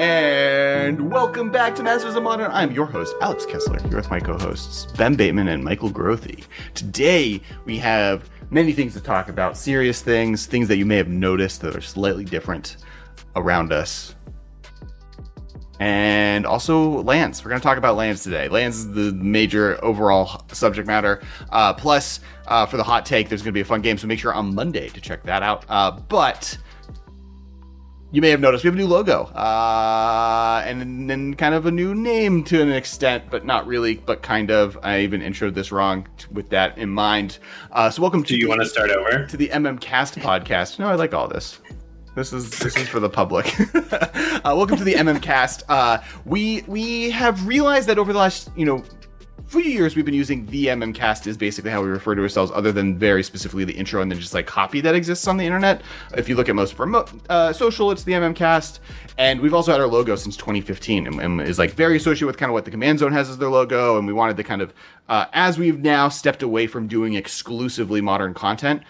And welcome back to Masters of Modern. I'm your host, Alex Kessler, here with my co-hosts, Ben Bateman and Michael Grothy. Today, we have many things to talk about. Serious things, things that you may have noticed that are slightly different around us. And also lands. We're going to talk about lands today. Lands is the major overall subject matter. Plus, for the hot take, there's going to be a fun game, so make sure on Monday to check that out. But you may have noticed we have a new logo and then kind of a new name to an extent, but not really, but kind of. I even introed this wrong with that in mind. So welcome to you want to start over to the MMCast podcast. No, I like all this. This is for the public. Welcome to the MMCast. We have realized that over the last few years we've been using the MMCast is basically how we refer to ourselves, other than very specifically the intro and then just like copy that exists on the internet. If you look at most remote social, it's the MMCast, and we've also had our logo since 2015 and is like very associated with kind of what the Command Zone has as their logo. And we wanted to kind of as we've now stepped away from doing exclusively modern content.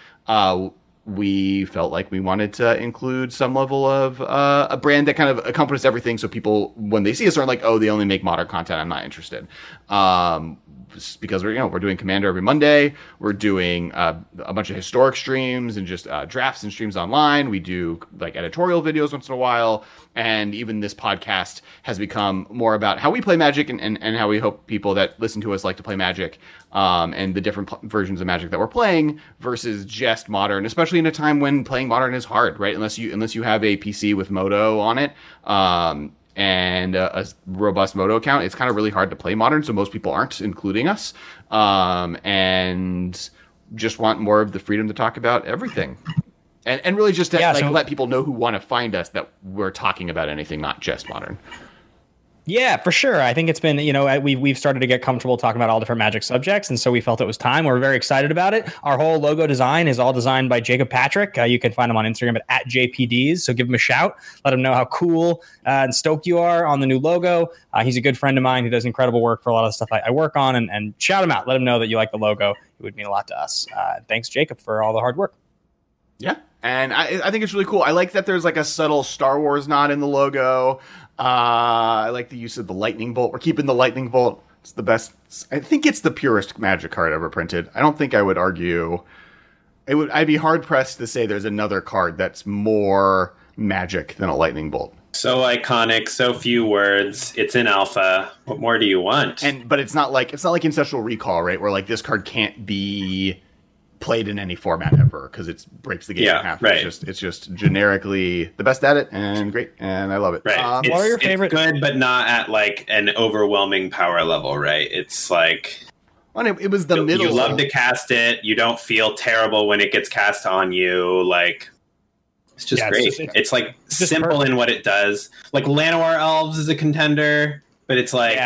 We felt like we wanted to include some level of a brand that kind of encompasses everything, so people, when they see us, aren't like, oh, they only make modern content, I'm not interested. Because we're doing Commander every Monday, we're doing a bunch of historic streams and just drafts and streams online. We do like editorial videos once in a while, and even this podcast has become more about how we play Magic and how we hope people that listen to us like to play Magic. And the different versions of Magic that we're playing versus just Modern, especially in a time when playing Modern is hard, right? Unless you have a PC with Modo on it and a robust Modo account, it's kind of really hard to play Modern, so most people aren't, including us, and just want more of the freedom to talk about everything. And really just to let people know who want to find us that we're talking about anything, not just Modern. Yeah, for sure. I think it's been, we've started to get comfortable talking about all different Magic subjects, and so we felt it was time. We're very excited about it. Our whole logo design is all designed by Jacob Patrick. You can find him on Instagram at @JPDs, so give him a shout. Let him know how cool and stoked you are on the new logo. He's a good friend of mine who does incredible work for a lot of the stuff I work on, and shout him out. Let him know that you like the logo. It would mean a lot to us. Thanks, Jacob, for all the hard work. Yeah, and I think it's really cool. I like that there's like a subtle Star Wars nod in the logo. I like the use of the lightning bolt. We're keeping the lightning bolt. It's the best. I think it's the purest Magic card ever printed. I don't think I would argue. I'd be hard pressed to say there's another card that's more Magic than a lightning bolt. So iconic, so few words. It's in alpha. What more do you want? But it's not like Ancestral Recall, right? Where like this card can't be played in any format ever because it breaks the game in half. Right. It's just generically the best at it and great, and I love it. Right. What are your favorite? It's good, but not at like an overwhelming power level, right? It's like it was the middle. You love to cast it. You don't feel terrible when it gets cast on you. Like it's just great. It's like just simple perfect in what it does. Like Llanowar Elves is a contender, but it's like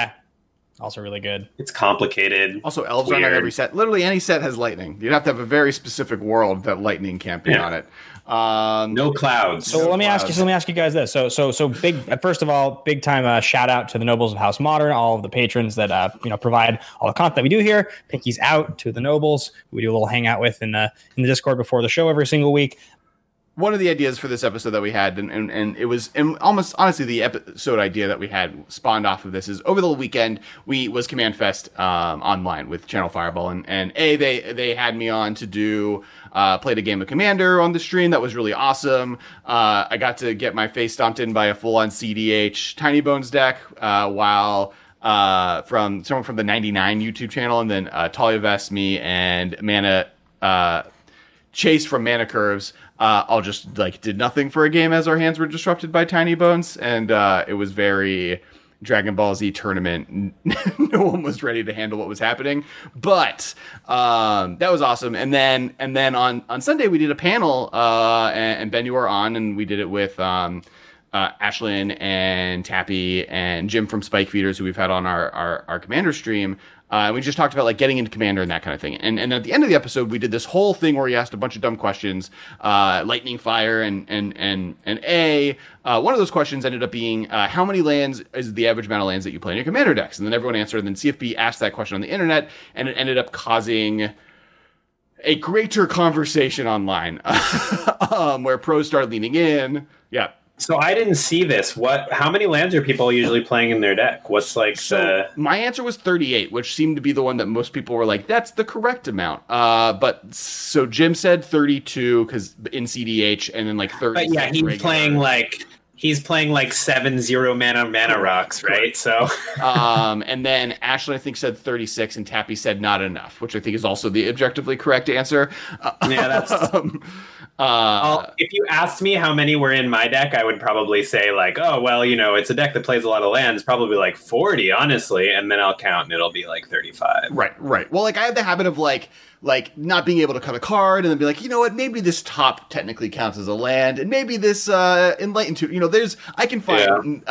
also really good. It's complicated. Also, elves are not every set. Literally any set has lightning. You'd have to have a very specific world that lightning can't be on it. No clouds. So let me ask you guys this. So big. First of all, big time shout out to the nobles of House Modern, all of the patrons that provide all the content that we do here. Pinkies out to the nobles who we do a little hangout with in the Discord before the show every single week. One of the ideas for this episode that we had, and it was almost honestly the episode idea that we had spawned off of this, is over the weekend was Command Fest online with Channel Fireball, and they had me on to do played a game of Commander on the stream that was really awesome. I got to get my face stomped in by a full on CDH Tiny Bones deck while. From someone from the 99 YouTube channel, and then Talia Vest, me, and Mana Chase from Mana Curves. All just like did nothing for a game as our hands were disrupted by Tiny Bones, and it was very Dragon Ball Z tournament. No one was ready to handle what was happening, but that was awesome. And then on Sunday we did a panel, and Ben, you were on, and we did it with Ashlyn and Tappy and Jim from Spike Feeders, who we've had on our Commander stream. We just talked about like getting into Commander and that kind of thing. And at the end of the episode, we did this whole thing where he asked a bunch of dumb questions, lightning, fire, and one of those questions ended up being, how many lands is the average amount of lands that you play in your Commander decks? And then everyone answered, and then CFB asked that question on the internet, and it ended up causing a greater conversation online where pros started leaning in. Yeah, So I didn't see this. What? How many lands are people usually playing in their deck? What's like the... My answer was 38, which seemed to be the one that most people were like, that's the correct amount. But so Jim said 32 because in CDH, and then like 30. But yeah, he's playing like 7/0 mana rocks, right? So and then Ashlyn I think said 36, and Tappy said not enough, which I think is also the objectively correct answer. Yeah, that's. If you asked me how many were in my deck, I would probably say like, oh, well, you know, it's a deck that plays a lot of lands, probably like 40, honestly. And then I'll count and it'll be like 35. Right. Well, like I have the habit of like not being able to cut a card and then be like, you know what, maybe this top technically counts as a land, and maybe this Enlightened Tutor, you know, I can find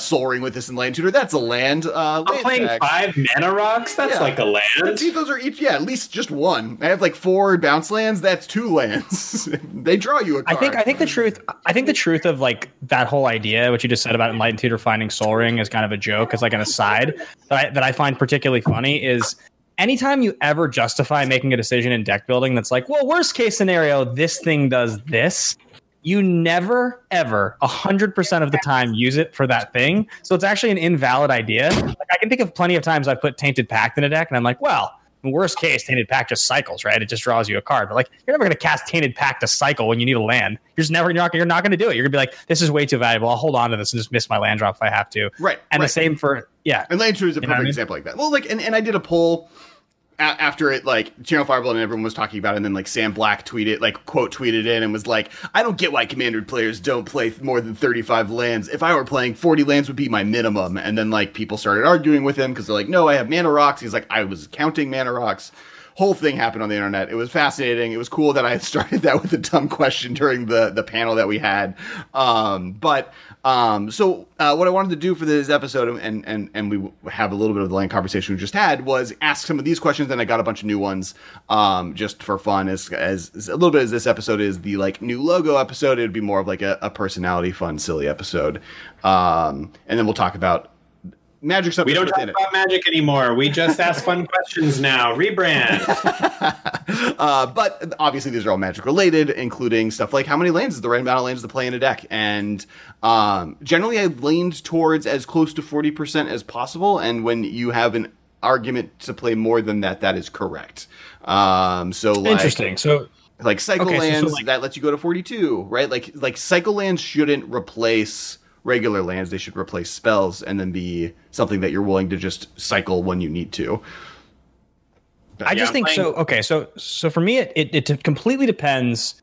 Soul Ring with this Enlightened Tutor, that's a land. I'm playing deck. 5 mana rocks, that's like a land. Those are each, at least just one. I have like 4 bounce lands, that's 2 lands. They draw you a card. I think the truth of like that whole idea, what you just said about Enlightened Tutor finding Soul Ring is kind of a joke. It's like an aside that I find particularly funny is, anytime you ever justify making a decision in deck building that's like, well, worst case scenario, this thing does this, you never, ever, 100% of the time use it for that thing. So it's actually an invalid idea. Like, I can think of plenty of times I've put Tainted Pact in a deck, and I'm like, well, in worst case, Tainted Pact just cycles, right? It just draws you a card. But like, you're never going to cast Tainted Pact to cycle when you need a land. You're not going to do it. You're going to be like, this is way too valuable. I'll hold on to this and just miss my land drop if I have to. Right. And the same for, and Land True is a perfect example like that. Well, like, and I did a poll after it, like, Channel Fireball and everyone was talking about it, and then, like, Sam Black tweeted, like, quote tweeted in and was like, I don't get why Commander players don't play more than 35 lands. If I were playing, 40 lands would be my minimum. And then, like, people started arguing with him because they're like, no, I have mana rocks. He's like, I was counting mana rocks. Whole thing happened on the internet. It was fascinating. It was cool that I had started that with a dumb question during the panel that we had. So what I wanted to do for this episode, and we have a little bit of the land conversation we just had, was ask some of these questions. Then I got a bunch of new ones, just for fun. As a little bit as this episode is the like new logo episode, it'd be more of like a personality, fun, silly episode. And then we'll talk about Magic stuff. We don't talk about magic anymore. We just ask fun questions now. Rebrand. But obviously these are all magic related, including stuff like how many lands is the right amount of lands to play in a deck. And generally I leaned towards as close to 40% as possible. And when you have an argument to play more than that, that is correct. So like, interesting. So like cycle lands, so that lets you go to 42, right? Like cycle lands shouldn't replace regular lands, they should replace spells and then be something that you're willing to just cycle when you need to. But So for me, it completely depends,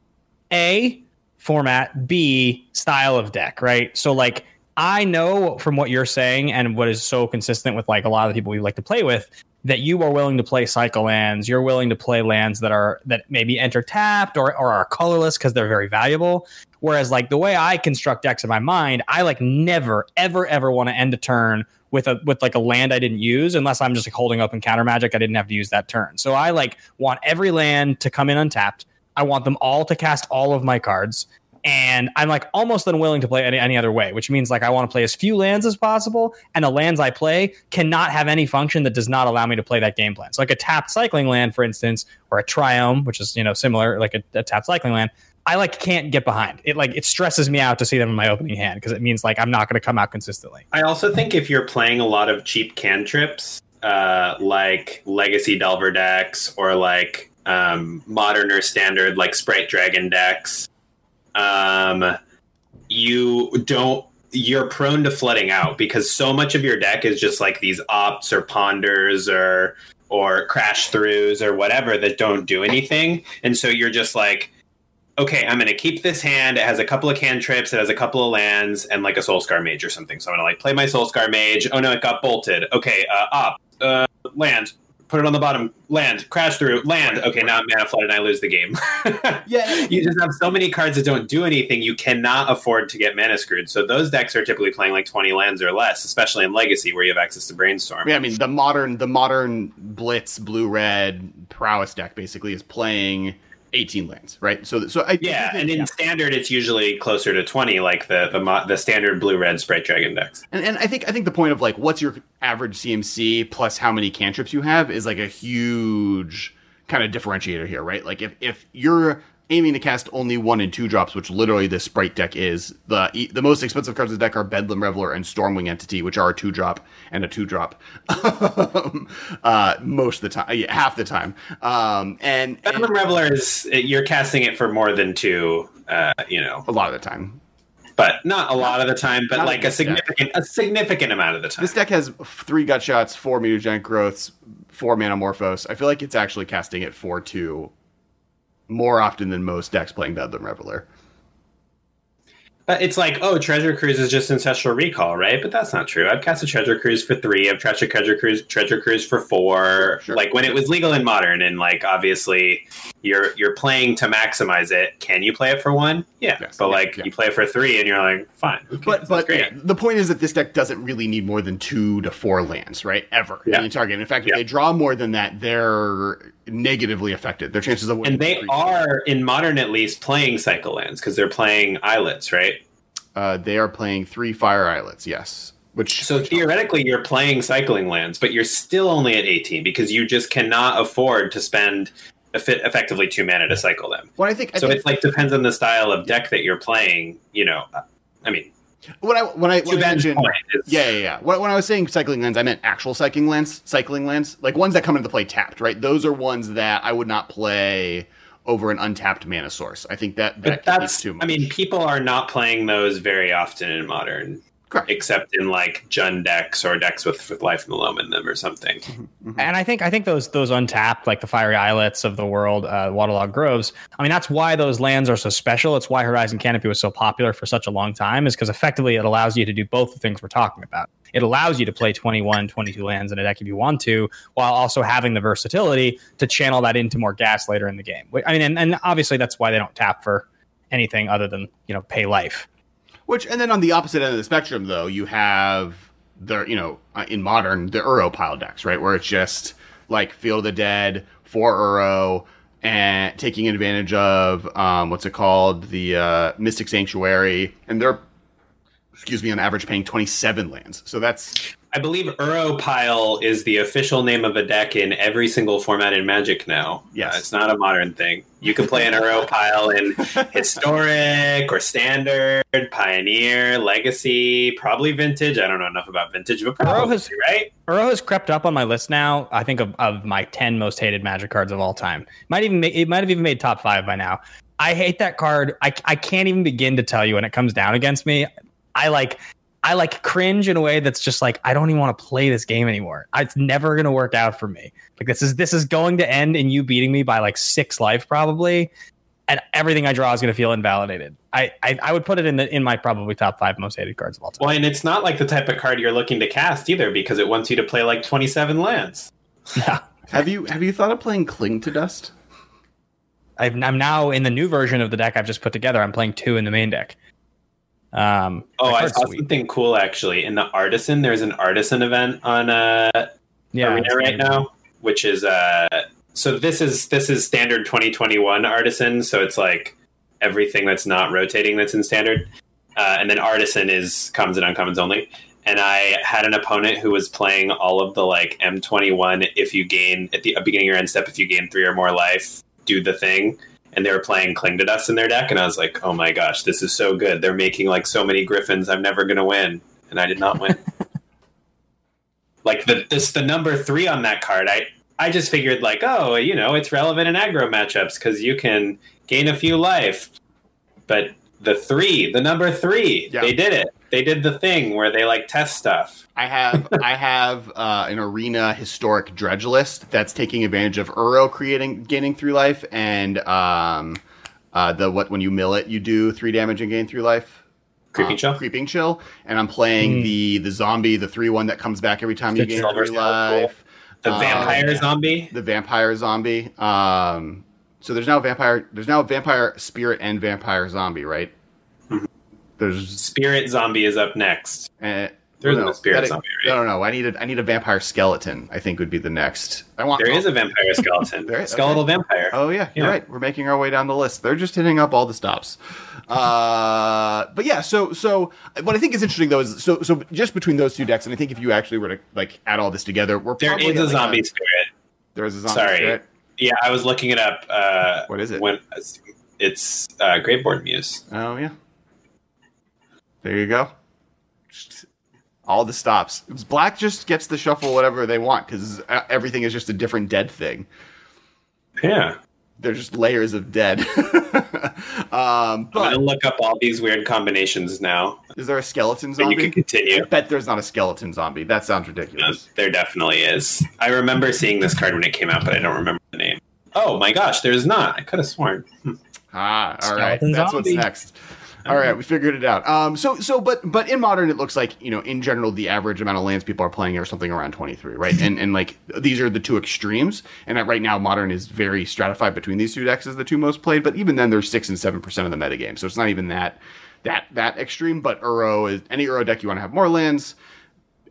A, format, B, style of deck, right? So like, I know from what you're saying and what is so consistent with like a lot of the people we like to play with, that you are willing to play cycle lands, you're willing to play lands that maybe enter tapped or are colorless because they're very valuable. Whereas like the way I construct decks in my mind, I like never, ever, ever want to end a turn with like a land I didn't use, unless I'm just like holding up Encounter Magic. I didn't have to use that turn. So I like want every land to come in untapped. I want them all to cast all of my cards. And I'm like almost unwilling to play any other way, which means like I want to play as few lands as possible, and the lands I play cannot have any function that does not allow me to play that game plan. So like a tapped cycling land, for instance, or a Triome, which is, you know, similar, like a tapped cycling land, I like can't get behind. It like it stresses me out to see them in my opening hand because it means like I'm not going to come out consistently. I also think if you're playing a lot of cheap cantrips, like Legacy Delver decks or like Modern or Standard like Sprite Dragon decks, you're prone to flooding out because so much of your deck is just like these opts or ponders or crash throughs or whatever that don't do anything. And so you're just like, okay, I'm going to keep this hand. It has a couple of cantrips. It has a couple of lands and like a Soulscar Mage or something. So I'm going to like play my Soulscar Mage. Oh no, it got bolted. Okay. Land. Put it on the bottom, land, crash through, land. Okay, now I'm mana flooded and I lose the game. Yeah, you just have so many cards that don't do anything. You cannot afford to get mana screwed. So those decks are typically playing like 20 lands or less, especially in Legacy where you have access to Brainstorm. Yeah, I mean the modern Blitz blue-red prowess deck basically is playing 18 lands, right? So in Standard it's usually closer to 20, like the Standard blue-red Sprite Dragon decks. And I think the point of like what's your average CMC plus how many cantrips you have is like a huge kind of differentiator here, right? Like if you're aiming to cast only 1 and 2 drops, which literally this sprite deck is. The most expensive cards in the deck are Bedlam Reveler and Stormwing Entity, which are a 2-drop and a 2-drop most of the time, yeah, half the time. And Bedlam Reveler is, you're casting it for more than 2, a lot of the time. But not a lot of the time, but like a significant amount of the time. This deck has 3 Gut Shots, 4 Mutagenic Growths, 4 Manamorphose. I feel like it's actually casting it 4-2 more often than most decks playing Bedlam Reveler. But it's like, oh, Treasure Cruise is just Ancestral Recall, right? But that's not true. I've cast a Treasure Cruise for 3. I've cast a Treasure Cruise for 4. Sure. Like when it was legal in Modern, and like obviously you're playing to maximize it. Can you play it for 1? Yeah. Yes. But like you play it for 3, and you're like, fine. Okay, but yeah, the point is that this deck doesn't really need more than 2 to 4 lands, right? Ever in target. And in fact, if they draw more than that, they're negatively affected. Their chances of winning. And they are, in Modern at least, playing cycle lands because they're playing Islets, right? They are playing 3 Fire Islets, yes. Which theoretically, you're playing cycling lands, but you're still only at 18 because you just cannot afford to spend effectively 2 mana to cycle them. Well, I think it's like depends on the style of deck that you're playing. You know, I mean. When I was saying cycling lands, I meant actual cycling lands, like ones that come into play tapped, right? Those are ones that I would not play over an untapped mana source. I think that's too much. I mean, people are not playing those very often in Modern, correct? Except in like Jund decks or decks with Life and the Loam in them or something. Mm-hmm. And I think those untapped, like the Fiery Islets of the world, Waterlogged Groves. I mean, that's why those lands are so special. It's why Horizon Canopy was so popular for such a long time, is because effectively it allows you to do both the things we're talking about. It allows you to play 21, 22 lands in a deck if you want to, while also having the versatility to channel that into more gas later in the game. I mean, and obviously that's why they don't tap for anything other than, pay life. Which, and then on the opposite end of the spectrum, though, you have the, in Modern, the Uro pile decks, right? Where it's just like Field of the Dead, 4 Uro, and taking advantage of, the Mystic Sanctuary. And they're, on average paying 27 lands. So that's, I believe Uro pile is the official name of a deck in every single format in Magic now. Yes. It's not a Modern thing. You can play an Uro pile in Historic or Standard, Pioneer, Legacy, probably Vintage. I don't know enough about Vintage, but probably, right? Uro has crept up on my list now, I think, of my 10 most hated Magic cards of all time. It might have even made top 5 by now. I hate that card. I can't even begin to tell you when it comes down against me. I cringe in a way that's just like, I don't even want to play this game anymore. It's never going to work out for me. Like this is going to end in you beating me by like 6 life probably, and everything I draw is going to feel invalidated. I would put it in my probably top 5 most hated cards of all time. Well, and it's not like the type of card you're looking to cast either, because it wants you to play like 27 lands. Yeah. Have you thought of playing Cling to Dust? I'm now in the new version of the deck I've just put together. I'm playing 2 in the main deck. I saw something cool actually in the Artisan. There's an Artisan event on Arena right now, which is so this is Standard 2021 Artisan. So it's like everything that's not rotating that's in Standard, and then Artisan is commons and uncommons only. And I had an opponent who was playing all of the like M21. If you gain at the beginning or end step, if you gain 3 or more life, do the thing. And they were playing Cling to Dust in their deck, and I was like, oh my gosh, this is so good. They're making like so many Griffins, I'm never going to win. And I did not win. Like the number 3 on that card, I just figured like, oh, it's relevant in aggro matchups because you can gain a few life. But the number three, yep. They did it. They did the thing where they like test stuff. I have an Arena Historic dredge list that's taking advantage of Uro gaining 3 life and when you mill it, you do 3 damage and gain 3 life. Creeping chill. And I'm playing the zombie, the 3/1 that comes back every time you gain 3 life. Cool. The vampire zombie. The vampire zombie. So there's now vampire spirit and vampire zombie, right? There's spirit zombie is up next. There's no spirit zombie. Right? I don't know. I need a vampire skeleton, I think, would be the next. There is a vampire skeleton. There is, skeletal vampire. Oh yeah, you're right. We're making our way down the list. They're just hitting up all the stops. But yeah, so what I think is interesting though is so just between those 2 decks, and I think if you actually were to like add all this together, there is a zombie spirit. Yeah, I was looking it up. What is it? It's Graveboard Muse. Oh, yeah. There you go. Just all the stops. Black just gets to shuffle whatever they want because everything is just a different dead thing. Yeah. They're just layers of dead. I'm going to look up all these weird combinations now. Is there a skeleton zombie? You can continue. I bet there's not a skeleton zombie. That sounds ridiculous. No, there definitely is. I remember seeing this card when it came out, but I don't remember the name. Oh, my gosh, there's not. I could have sworn. All right. That's what's next. All right, we figured it out. But in modern, it looks like, you know, in general, the average amount of lands people are playing are something around 23, right? And like these are the two extremes. And right now, modern is very stratified between these two decks as the two most played. But even then, there's 6% and 7% of the metagame, so it's not even that extreme. But Uro is any Uro deck you want to have more lands.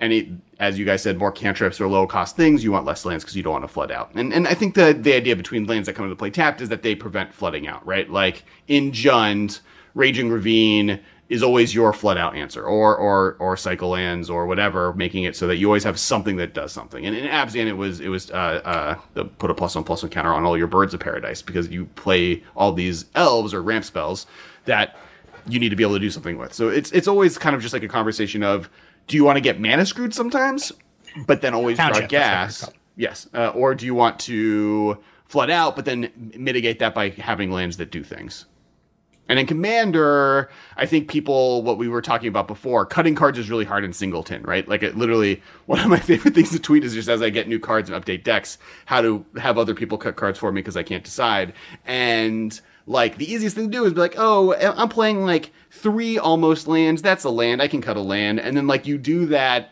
Any, as you guys said, more cantrips or low cost things, you want less lands because you don't want to flood out. And I think the idea between lands that come into play tapped is that they prevent flooding out, right? Like in Jund, Raging Ravine is always your flood out answer, or cycle lands or whatever, making it so that you always have something that does something. And in Abzan, it was put a +1/+1 counter on all your Birds of Paradise because you play all these elves or ramp spells that you need to be able to do something with. So it's always kind of just like a conversation of, do you want to get mana screwed sometimes, but then always draw gas? Yes, or do you want to flood out but then mitigate that by having lands that do things? And in Commander, I think people, what we were talking about before, cutting cards is really hard in Singleton, right? Like, it literally, one of my favorite things to tweet is just as I get new cards and update decks, how to have other people cut cards for me because I can't decide. And, like, the easiest thing to do is be like, oh, I'm playing, like, 3 almost lands. That's a land. I can cut a land. And then, like, you do that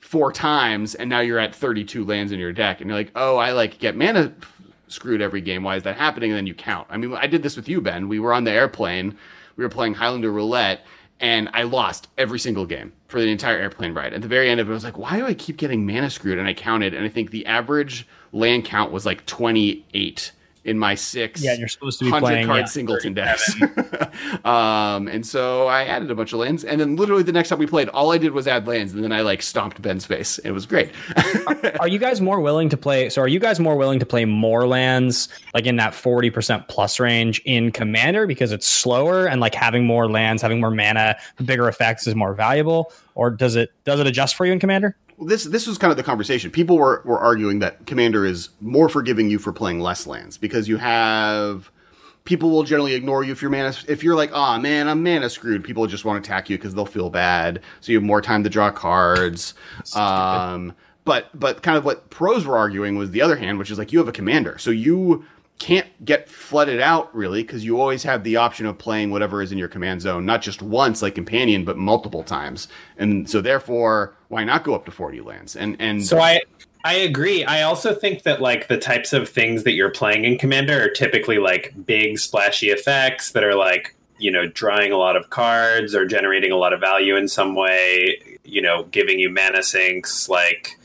4 times, and now you're at 32 lands in your deck. And you're like, oh, I, like, get mana screwed every game. Why is that happening? And then you count. I mean, I did this with you, Ben. We were on the airplane. We were playing Highlander Roulette, and I lost every single game for the entire airplane ride. At the very end of it, I was like, why do I keep getting mana screwed? And I counted, and I think the average land count was like 28 in my 6 you're supposed to be 100-card Singleton decks. And so I added a bunch of lands, and then literally the next time we played, all I did was add lands, and then I like stomped Ben's face. It was great. Are you guys more willing to play? So are you guys more willing to play more lands, like in that 40% plus range in Commander, because it's slower and like having more lands, having more mana, bigger effects is more valuable, or does it adjust for you in Commander? This was kind of the conversation. People were arguing that Commander is more forgiving you for playing less lands because you have people will generally ignore you if you're like, oh man, I'm mana screwed. People just won't attack you because they'll feel bad. So you have more time to draw cards. But kind of what pros were arguing was the other hand, which is like you have a Commander, so you can't get flooded out really because you always have the option of playing whatever is in your command zone, not just once like Companion, but multiple times. And so therefore, why not go up to 40 lands? And so I agree. I also think that like the types of things that you're playing in Commander are typically like big splashy effects that are like, you know, drawing a lot of cards or generating a lot of value in some way, you know, giving you mana sinks, like,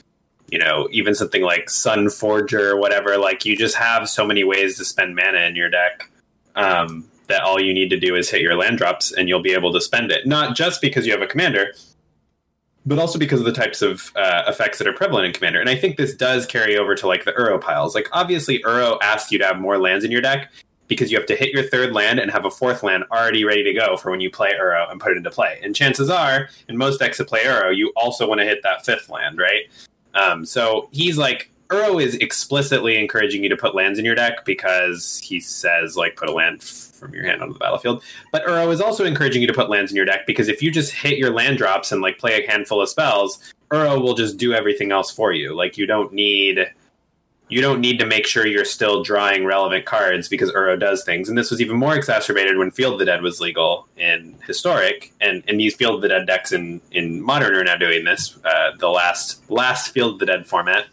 you know, even something like Sun Forger or whatever, like you just have so many ways to spend mana in your deck that all you need to do is hit your land drops and you'll be able to spend it. Not just because you have a Commander, but also because of the types of effects that are prevalent in Commander. And I think this does carry over to like the Uro piles. Like obviously Uro asks you to have more lands in your deck because you have to hit your third land and have a fourth land already ready to go for when you play Uro and put it into play. And chances are, in most decks that play Uro, you also want to hit that fifth land, right? So he's like, Uro is explicitly encouraging you to put lands in your deck because he says, like, put a land from your hand onto the battlefield. But Uro is also encouraging you to put lands in your deck because if you just hit your land drops and, like, play a handful of spells, Uro will just do everything else for you. Like, you don't need to make sure you're still drawing relevant cards because Uro does things. And this was even more exacerbated when Field of the Dead was legal in Historic. And these Field of the Dead decks in Modern are now doing this, the last Field of the Dead format.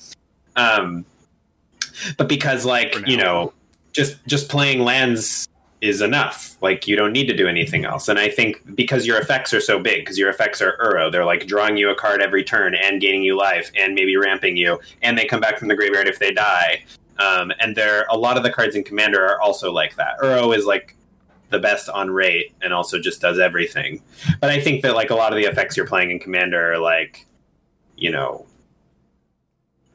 But because, like, you know, just playing lands is enough. Like, you don't need to do anything else. And I think because your effects are so big, because your effects are Uro, they're like drawing you a card every turn and gaining you life and maybe ramping you, and they come back from the graveyard if they die. And a lot of the cards in Commander are also like that. Uro is like the best on rate and also just does everything. But I think that like a lot of the effects you're playing in Commander are like, you know,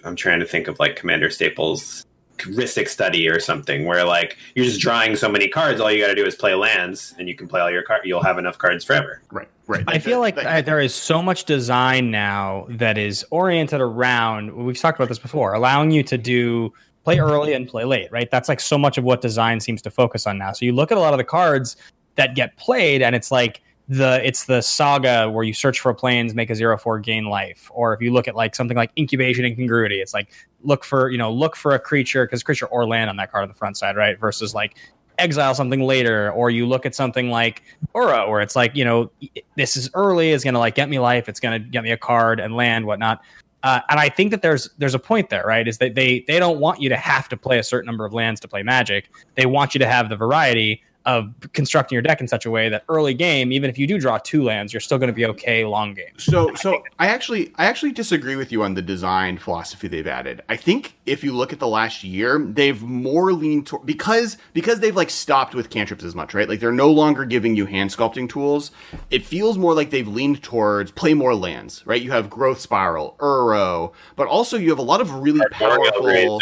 I'm trying to think of like Commander staples Rissick study or something, where like you're just drawing so many cards, all you got to do is play lands and you can play all your cards. You'll have enough cards forever. Right. I feel like there is so much design now that is oriented around, we've talked about this before, allowing you to do play early and play late, right? That's like so much of what design seems to focus on now. So you look at a lot of the cards that get played and it's like, it's the saga where you search for planes, make a 0/4, gain life. Or if you look at like something like incubation and congruity, it's like look for a creature because creature or land on that card on the front side, right? Versus like exile something later. Or you look at something like aura, where it's like, you know, this is early, it's gonna like get me life, it's gonna get me a card and land, whatnot. And I think that there's a point there, right? Is that they don't want you to have to play a certain number of lands to play Magic. They want you to have the variety of constructing your deck in such a way that early game, even if you do draw 2 lands, you're still going to be okay long game. So I actually disagree with you on the design philosophy they've added. I think if you look at the last year, they've more leaned toward because they've like stopped with cantrips as much, right? Like they're no longer giving you hand sculpting tools. It feels more like they've leaned towards play more lands, right? You have Growth Spiral, Uro, but also you have a lot of really powerful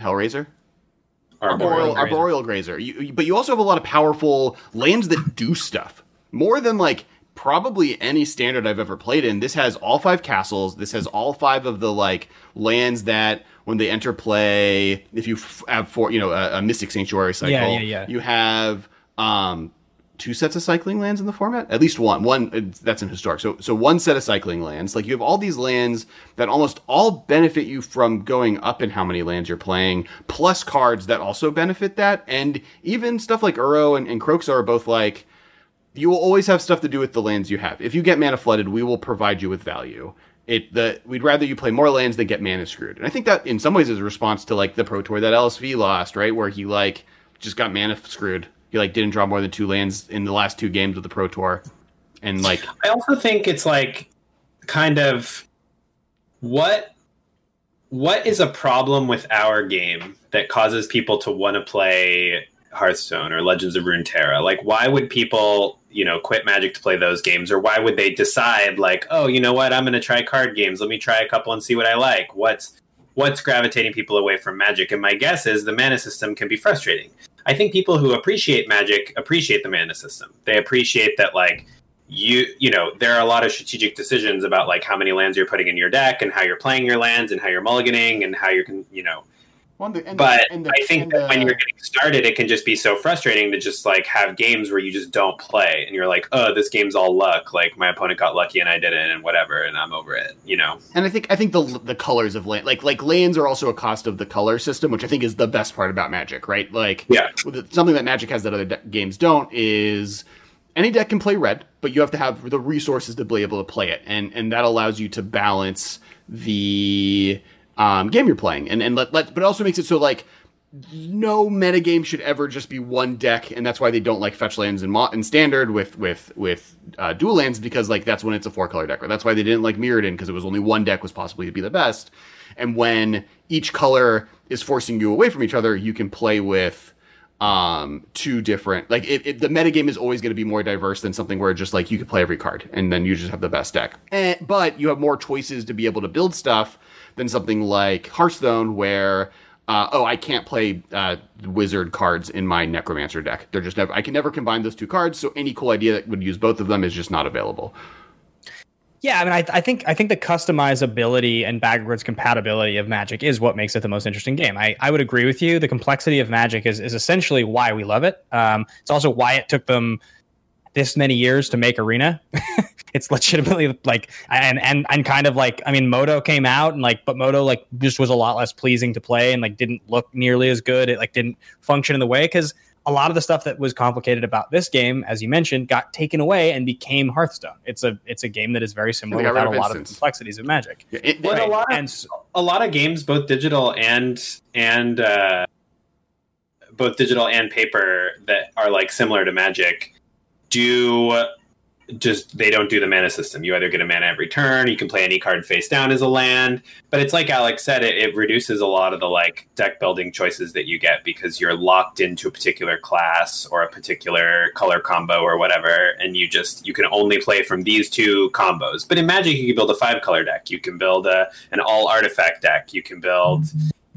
Hellraiser? Arboreal Grazer. But you also have a lot of powerful lands that do stuff. More than, like, probably any standard I've ever played in. This has all 5 castles. This has all 5 of the, like, lands that when they enter play, if you have 4, you know, a Mystic Sanctuary cycle, you have 2 sets of cycling lands in the format. At least one. One, that's in Historic. So one set of cycling lands. Like, you have all these lands that almost all benefit you from going up in how many lands you're playing, plus cards that also benefit that. And even stuff like Uro and Croxa are both like, you will always have stuff to do with the lands you have. If you get mana flooded, we will provide you with value. We'd rather you play more lands than get mana screwed. And I think that, in some ways, is a response to, like, the Pro Tour that LSV lost, right? Where he, like, just got mana screwed. He like didn't draw more than 2 lands in the last 2 games of the Pro Tour, and like I also think it's like kind of what is a problem with our game that causes people to want to play Hearthstone or Legends of Runeterra? Like, why would people, you know, quit Magic to play those games, or why would they decide like, oh, you know what, I'm going to try card games. Let me try a couple and see what I like. What's gravitating people away from Magic? And my guess is the mana system can be frustrating. I think people who appreciate Magic appreciate the mana system. They appreciate that, like, you know, there are a lot of strategic decisions about, like, how many lands you're putting in your deck and how you're playing your lands and how you're mulliganing and how you're, you know. But I think that when you're getting started, it can just be so frustrating to just, like, have games where you just don't play. And you're like, oh, this game's all luck. Like, my opponent got lucky and I didn't and whatever, and I'm over it, you know? And I think the colors of land... Like, lands are also a cost of the color system, which I think is the best part about Magic, right? Like, yeah. Something that Magic has that other games don't is... Any deck can play red, but you have to have the resources to be able to play it. And that allows you to balance the... game you're playing, but it also makes it so like no metagame should ever just be one deck, and that's why they don't like fetch lands in standard with dual lands, because like that's when it's a 4-color deck, right? That's why they didn't like Mirrodin, because it was only one deck was possibly to be the best, and when each color is forcing you away from each other, you can play with two different, like the metagame is always going to be more diverse than something where just like you could play every card and then you just have the best deck, but you have more choices to be able to build stuff than something like Hearthstone where, I can't play wizard cards in my Necromancer deck. They're just I can never combine those 2 cards, so any cool idea that would use both of them is just not available. Yeah, I mean, I think the customizability and backwards compatibility of Magic is what makes it the most interesting game. I would agree with you. The complexity of Magic is essentially why we love it. It's also why it took them this many years to make Arena. It's legitimately like, and kind of like, I mean, Moto came out and like, but Moto like just was a lot less pleasing to play and like didn't look nearly as good. It like didn't function in the way, because a lot of the stuff that was complicated about this game, as you mentioned, got taken away and became Hearthstone. It's a game that is very similar without a lot of complexities of Magic. Yeah, right. A lot of games, both digital and paper, that are like similar to Magic they don't do the mana system. You either get a mana every turn, you can play any card face down as a land, but it's like Alex said, it reduces a lot of the like deck building choices that you get, because you're locked into a particular class or a particular color combo or whatever, and you can only play from these 2 combos. But in Magic, you can build a 5-color deck, you can build an all artifact deck, you can build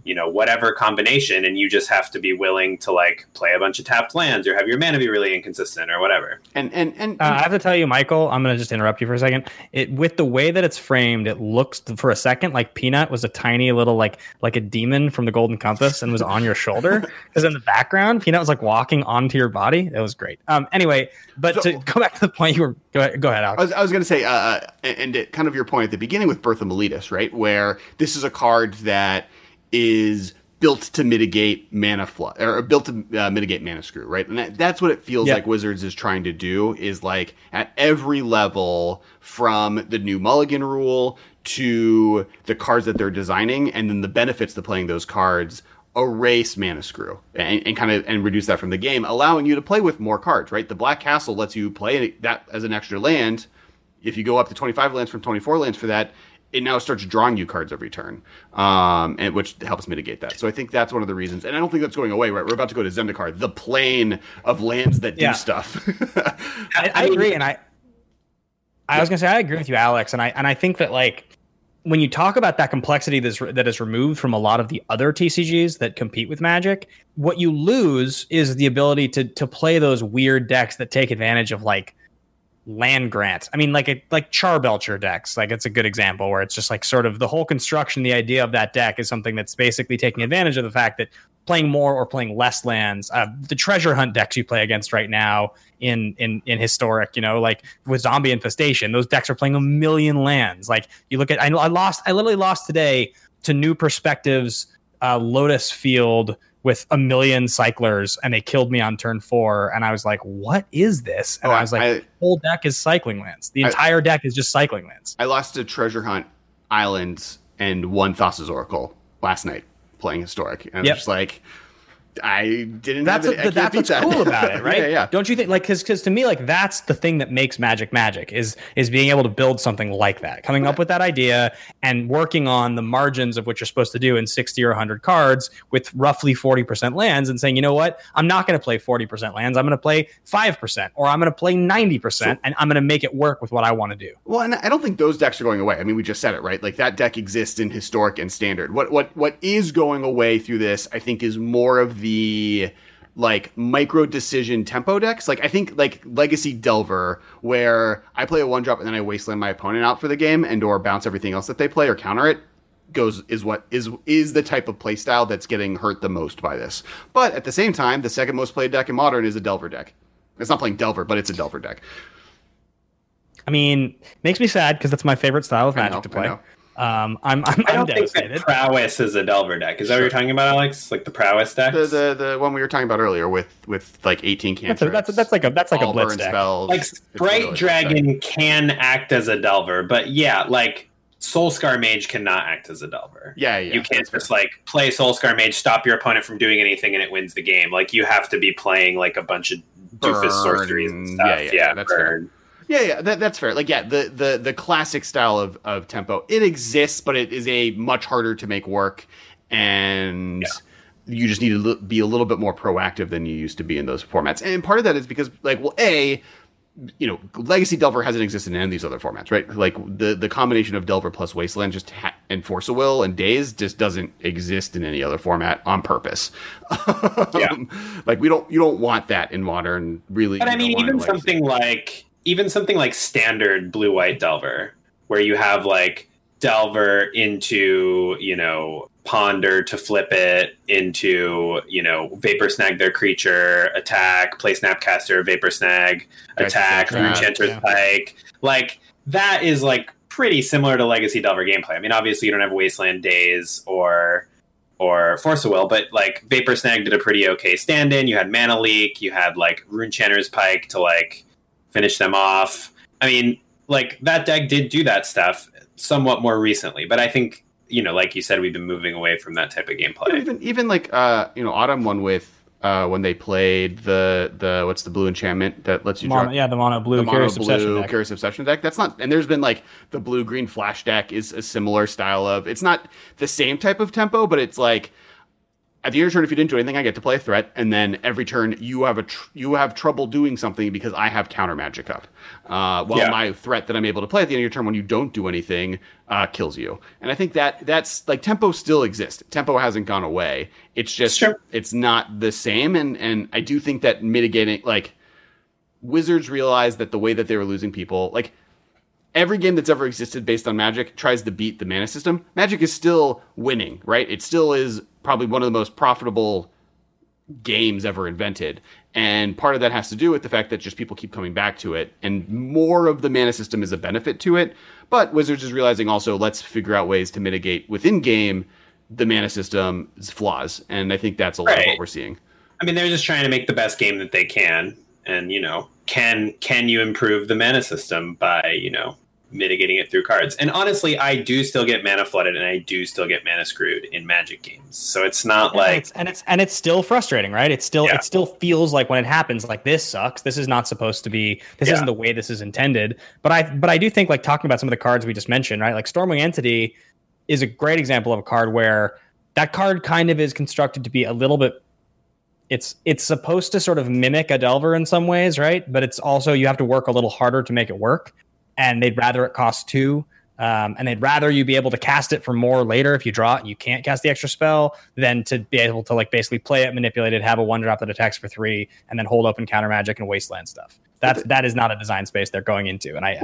you know, whatever combination, and you just have to be willing to like play a bunch of tapped lands or have your mana be really inconsistent or whatever. And I have to tell you, Michael, I'm going to just interrupt you for a second. It, with the way that it's framed, it looks for a second like Peanut was a tiny little like a demon from the Golden Compass and was on your shoulder, because in the background Peanut was like walking onto your body. It was great. Anyway, but so, to go back to the point you were go ahead, Alex. I was going to say, and it, kind of your point at the beginning with Birth of Miletus, right, where this is a card that is built to mitigate mana flood, or built to mitigate mana screw, right? And that's what it feels like Wizards is trying to do, is like at every level, from the new mulligan rule to the cards that they're designing, and then the benefits to playing those cards, erase mana screw and reduce that from the game, allowing you to play with more cards, right? The Black Castle lets you play that as an extra land. If you go up to 25 lands from 24 lands for that, it now starts drawing you cards every turn, and which helps mitigate that. So I think that's one of the reasons. And I don't think that's going away, right? We're about to go to Zendikar, the plane of lands that do stuff. I agree, and I was going to say I agree with you, Alex, and I think that like when you talk about that complexity that is removed from a lot of the other TCGs that compete with Magic, what you lose is the ability to play those weird decks that take advantage of like land grants. I mean, like Charbelcher decks, like it's a good example where it's just like sort of the whole construction, the idea of that deck is something that's basically taking advantage of the fact that playing more or playing less lands. The treasure hunt decks you play against right now in historic, you know, like with Zombie Infestation, those decks are playing a million lands. Like you look at, I literally lost today to New Perspectives Lotus Field with a million cyclers, and they killed me on turn 4. And I was like, what is this? And I was like, the whole deck is cycling lands. The entire deck is just cycling lands. I lost to Treasure Hunt Islands and won Thassa's Oracle last night playing historic. And I was just like, I didn't that's have it. That's what's cool about it, right? yeah. Don't you think, like, because to me, like, that's the thing that makes Magic is being able to build something like that. Coming up with that idea and working on the margins of what you're supposed to do in 60 or 100 cards with roughly 40% lands, and saying, you know what, I'm not going to play 40% lands. I'm going to play 5%, or I'm going to play 90%, and I'm going to make it work with what I want to do. Well, and I don't think those decks are going away. I mean, we just said it, right? Like, that deck exists in historic and standard. What is going away through this, I think, is more of the like micro decision tempo decks. Like I think like Legacy Delver, where I play a 1-drop and then I wasteland my opponent out for the game and or bounce everything else that they play or counter it, is the type of play style that's getting hurt the most by this. But at the same time, the second most played deck in Modern is a Delver deck. It's not playing Delver, but it's a Delver deck. I mean, makes me sad because that's my favorite style of Magic to play. I'm devastated. Think that Prowess is a Delver deck. Is that what you're talking about, Alex? Like the Prowess deck, the one we were talking about earlier with like 18 cantrips. That's like a blitz deck. Spells. Like Sprite really Dragon can act as a Delver, but yeah, like Soulscar Mage cannot act as a Delver. Yeah. You can't just like play Soulscar Mage, stop your opponent from doing anything, and it wins the game. Like you have to be playing like a bunch of doofus sorceries and stuff. Yeah, that's Burn. Fair. Yeah, that's fair. Like, the classic style of tempo, it exists, but it is a much harder to make work, and you just need to be a little bit more proactive than you used to be in those formats. And part of that is because, like, well, A, you know, Legacy Delver hasn't existed in any of these other formats, right? Like, the combination of Delver plus Wasteland just and Force of Will and Daze just doesn't exist in any other format on purpose. Like, you don't want that in Modern, really. But I mean, even something like standard blue-white Delver, where you have like Delver into, you know, Ponder to flip it into, you know, Vapor Snag their creature, attack, play Snapcaster, Vapor Snag, attack, Enchanter's Pike. Like that is like pretty similar to Legacy Delver gameplay. I mean, obviously you don't have Wasteland Days or Force of Will, but like Vapor Snag did a pretty okay stand-in. You had Mana Leak, you had like Enchanter's Pike to like finish them off. I mean, like that deck did do that stuff somewhat more recently, but I think, you know, like you said, we've been moving away from that type of gameplay. Even like you know, Autumn won with when they played the what's the blue enchantment that lets you draw? Yeah, the mono blue Curious Obsession deck. That's not, and there's been like the blue green flash deck is a similar style of, it's not the same type of tempo, but it's like At the end of your turn, if you didn't do anything, I get to play a threat, and then every turn you have trouble doing something because I have counter magic up. My threat that I'm able to play at the end of your turn when you don't do anything kills you. And I think that's like tempo still exists. Tempo hasn't gone away. It's just It's not the same. And I do think that mitigating, like, Wizards realized that the way that they were losing people, like, every game that's ever existed based on Magic tries to beat the mana system. Magic is still winning, right? It still is probably one of the most profitable games ever invented. And part of that has to do with the fact that just people keep coming back to it. And more of the mana system is a benefit to it. But Wizards is realizing also, let's figure out ways to mitigate within game the mana system's flaws. And I think that's a lot of what we're seeing. I mean, they're just trying to make the best game that they can. And, you know, can you improve the mana system by, you know, mitigating it through cards? And honestly, I do still get mana flooded, and I do still get mana screwed in Magic games, so it's not like it's still frustrating, right? It still feels like when it happens, like, this sucks, this is not supposed to be, this isn't the way this is intended. But I do think, like, talking about some of the cards we just mentioned, right, like Stormwing Entity is a great example of a card where that card kind of is constructed to be a little bit, it's supposed to sort of mimic a Delver in some ways, right? But it's also, you have to work a little harder to make it work. And they'd rather it cost 2, and they'd rather you be able to cast it for more later if you draw it and you can't cast the extra spell, than to be able to, like, basically play it, manipulate it, have a 1-drop that attacks for 3, and then hold open counter magic and wasteland stuff. That is not a design space they're going into, and I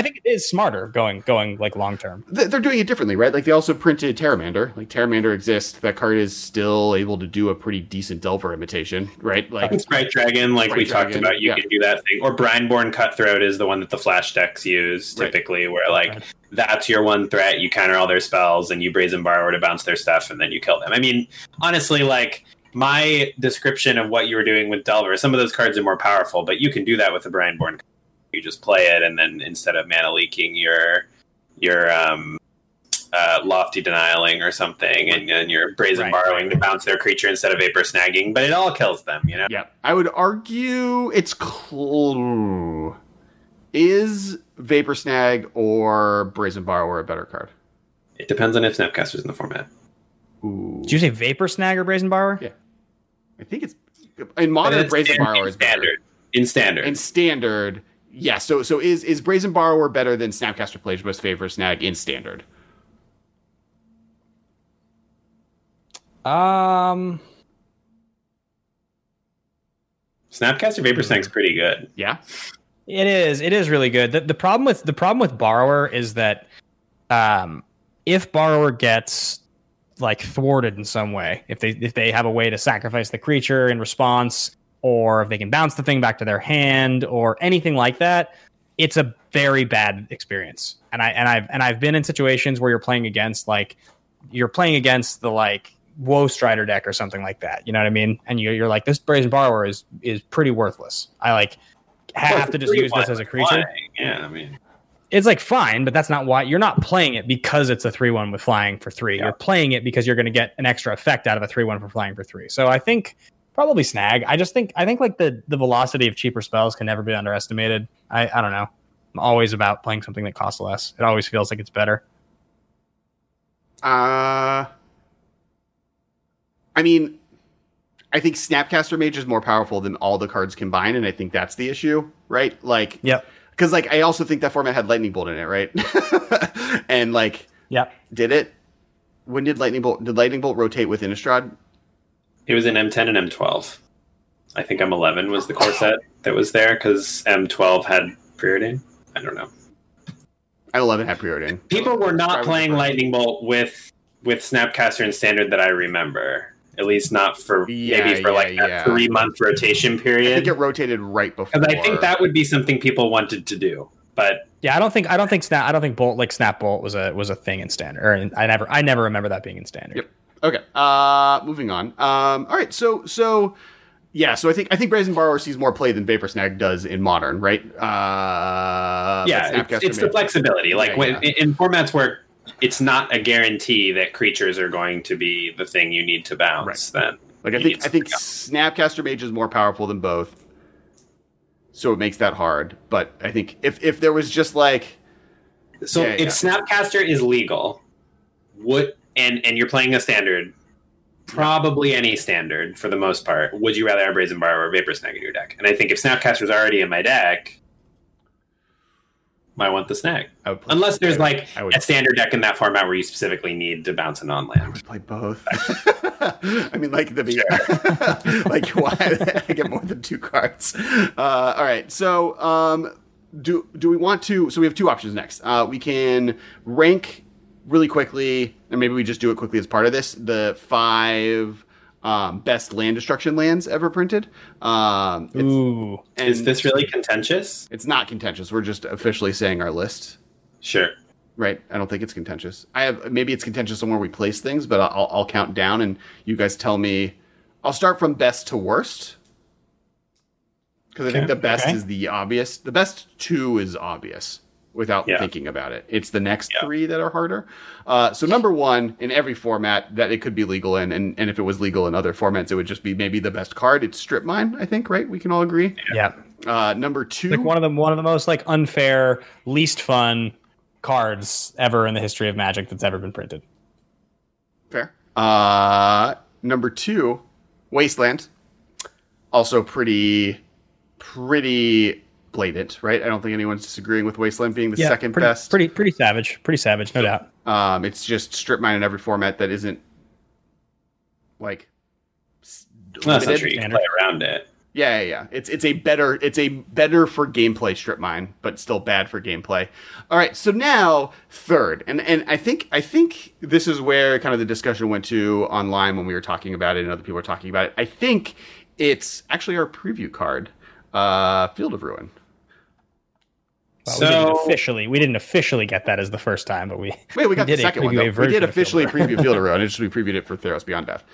think it is smarter going like long term. They're doing it differently, right? Like, they also printed Terramander. Like, Terramander exists. That card is still able to do a pretty decent Delver imitation, right? Like, it's Bright Dragon, like Bright we Dragon, talked about. You can do that thing, or Brineborn Cutthroat is the one that the flash decks use typically, where that's your one threat. You counter all their spells, and you Brazen Borrower to bounce their stuff, and then you kill them. I mean, honestly, like, my description of what you were doing with Delver, some of those cards are more powerful, but you can do that with the Brineborn. You just play it, and then instead of mana leaking, your Lofty Denialing or something, and your Brazen Borrowing to bounce their creature instead of Vapor Snagging, but it all kills them, you know? Yeah, I would argue it's is Vapor Snag or Brazen Borrower a better card? It depends on if Snapcaster's in the format. Ooh. Did you say Vapor Snag or Brazen Borrower? Yeah. I think it's... In modern, Brazen Borrower is better. In standard. Yeah, so is Brazen Borrower better than Snapcaster Plagiarist Vapor Snag in standard? Snapcaster Vapor Snag's pretty good. Yeah? It is. It is really good. The problem with Borrower is that if Borrower gets... like thwarted in some way, if they have a way to sacrifice the creature in response, or if they can bounce the thing back to their hand or anything like that, it's a very bad experience. And I've been in situations where you're playing against the, like, Woe Strider deck or something like that. You know what I mean? And you're like, this Brazen Borrower is pretty worthless. I have to just use this as a creature. Yeah, I mean. It's like, fine, but that's not why you're not playing it, because it's a 3/1 with flying for 3. Yeah. You're playing it because you're going to get an extra effect out of a 3/1 for flying for 3. So I think probably Snag. I think like the velocity of cheaper spells can never be underestimated. I don't know. I'm always about playing something that costs less. It always feels like it's better. I mean, I think Snapcaster Mage is more powerful than all the cards combined, and I think that's the issue, right? Like, yep. Because, like, I also think that format had Lightning Bolt in it, right? And, like, did it? When did Lightning Bolt... Did Lightning Bolt rotate with Innistrad? It was in M10 and M12. I think M11 was the core set that was there, because M12 had preordain. I don't know. M11 had preordain. People were not playing Lightning Bolt with Snapcaster and Standard that I remember. At least not for that 3-month rotation period. I think it rotated right before. And I think that would be something people wanted to do, but yeah, I don't think Bolt, like Snap Bolt, was a thing in standard. Or I never remember that being in standard. Yep. Okay. Moving on. All right. So I think Brazen Borrower sees more play than Vapor Snag does in modern, right? It's the flexibility, in formats where it's not a guarantee that creatures are going to be the thing you need to bounce. Right. Then, like, I think Snapcaster Mage is more powerful than both, so it makes that hard. But I think if there was just like, if Snapcaster is legal, and you're playing a standard, Probably any standard for the most part. Would you rather have Brazen Bar or Vapor Snag in your deck? And I think if Snapcaster's already in my deck, I want the snag. Unless there's like a standard deck in that format where you specifically need to bounce a non-land. I would play both. I mean, like, like why I get more than two cards. All right, so do we want to? So we have two options next. We can rank really quickly, and maybe we just do it quickly as part of this. The 5 best land destruction lands ever printed. Ooh. Is this really contentious? It's not contentious. We're just officially saying our list. Sure. Right? I don't think it's contentious. Maybe it's contentious on where we place things, but I'll count down and you guys tell me. I'll start from best to worst. Because I think the best is the obvious. The best 2 is obvious without thinking about it. It's the next 3 that are harder. So number 1, in every format that it could be legal in, and if it was legal in other formats, it would just be maybe the best card. It's Strip Mine, I think, right? We can all agree. Yeah. Number 2. Like one of the most like unfair, least fun cards ever in the history of Magic that's ever been printed. Fair. Number 2, Wasteland. Also pretty blatant, right? I don't think anyone's disagreeing with Wasteland being the second best. Pretty savage, no doubt. It's just Strip Mine in every format that isn't like limited. You can play around it. Yeah. It's a better for gameplay Strip Mine, but still bad for gameplay. All right, so now third, and I think this is where kind of the discussion went to online when we were talking about it, and other people were talking about it. I think it's actually our preview card, Field of Ruin. Well, so we didn't officially get that as the first time, but we got the second one. We did officially preview Field of Ruin. It's just we previewed it for Theros Beyond Death.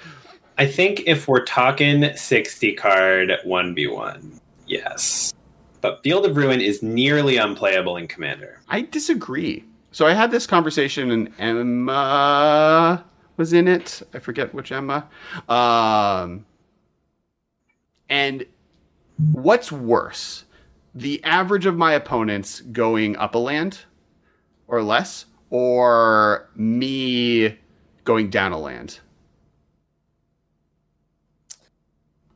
I think if we're talking 60 card 1v1, yes. But Field of Ruin is nearly unplayable in Commander. I disagree. So I had this conversation, and Emma was in it. I forget which Emma. And what's worse, the average of my opponents going up a land or less, or me going down a land?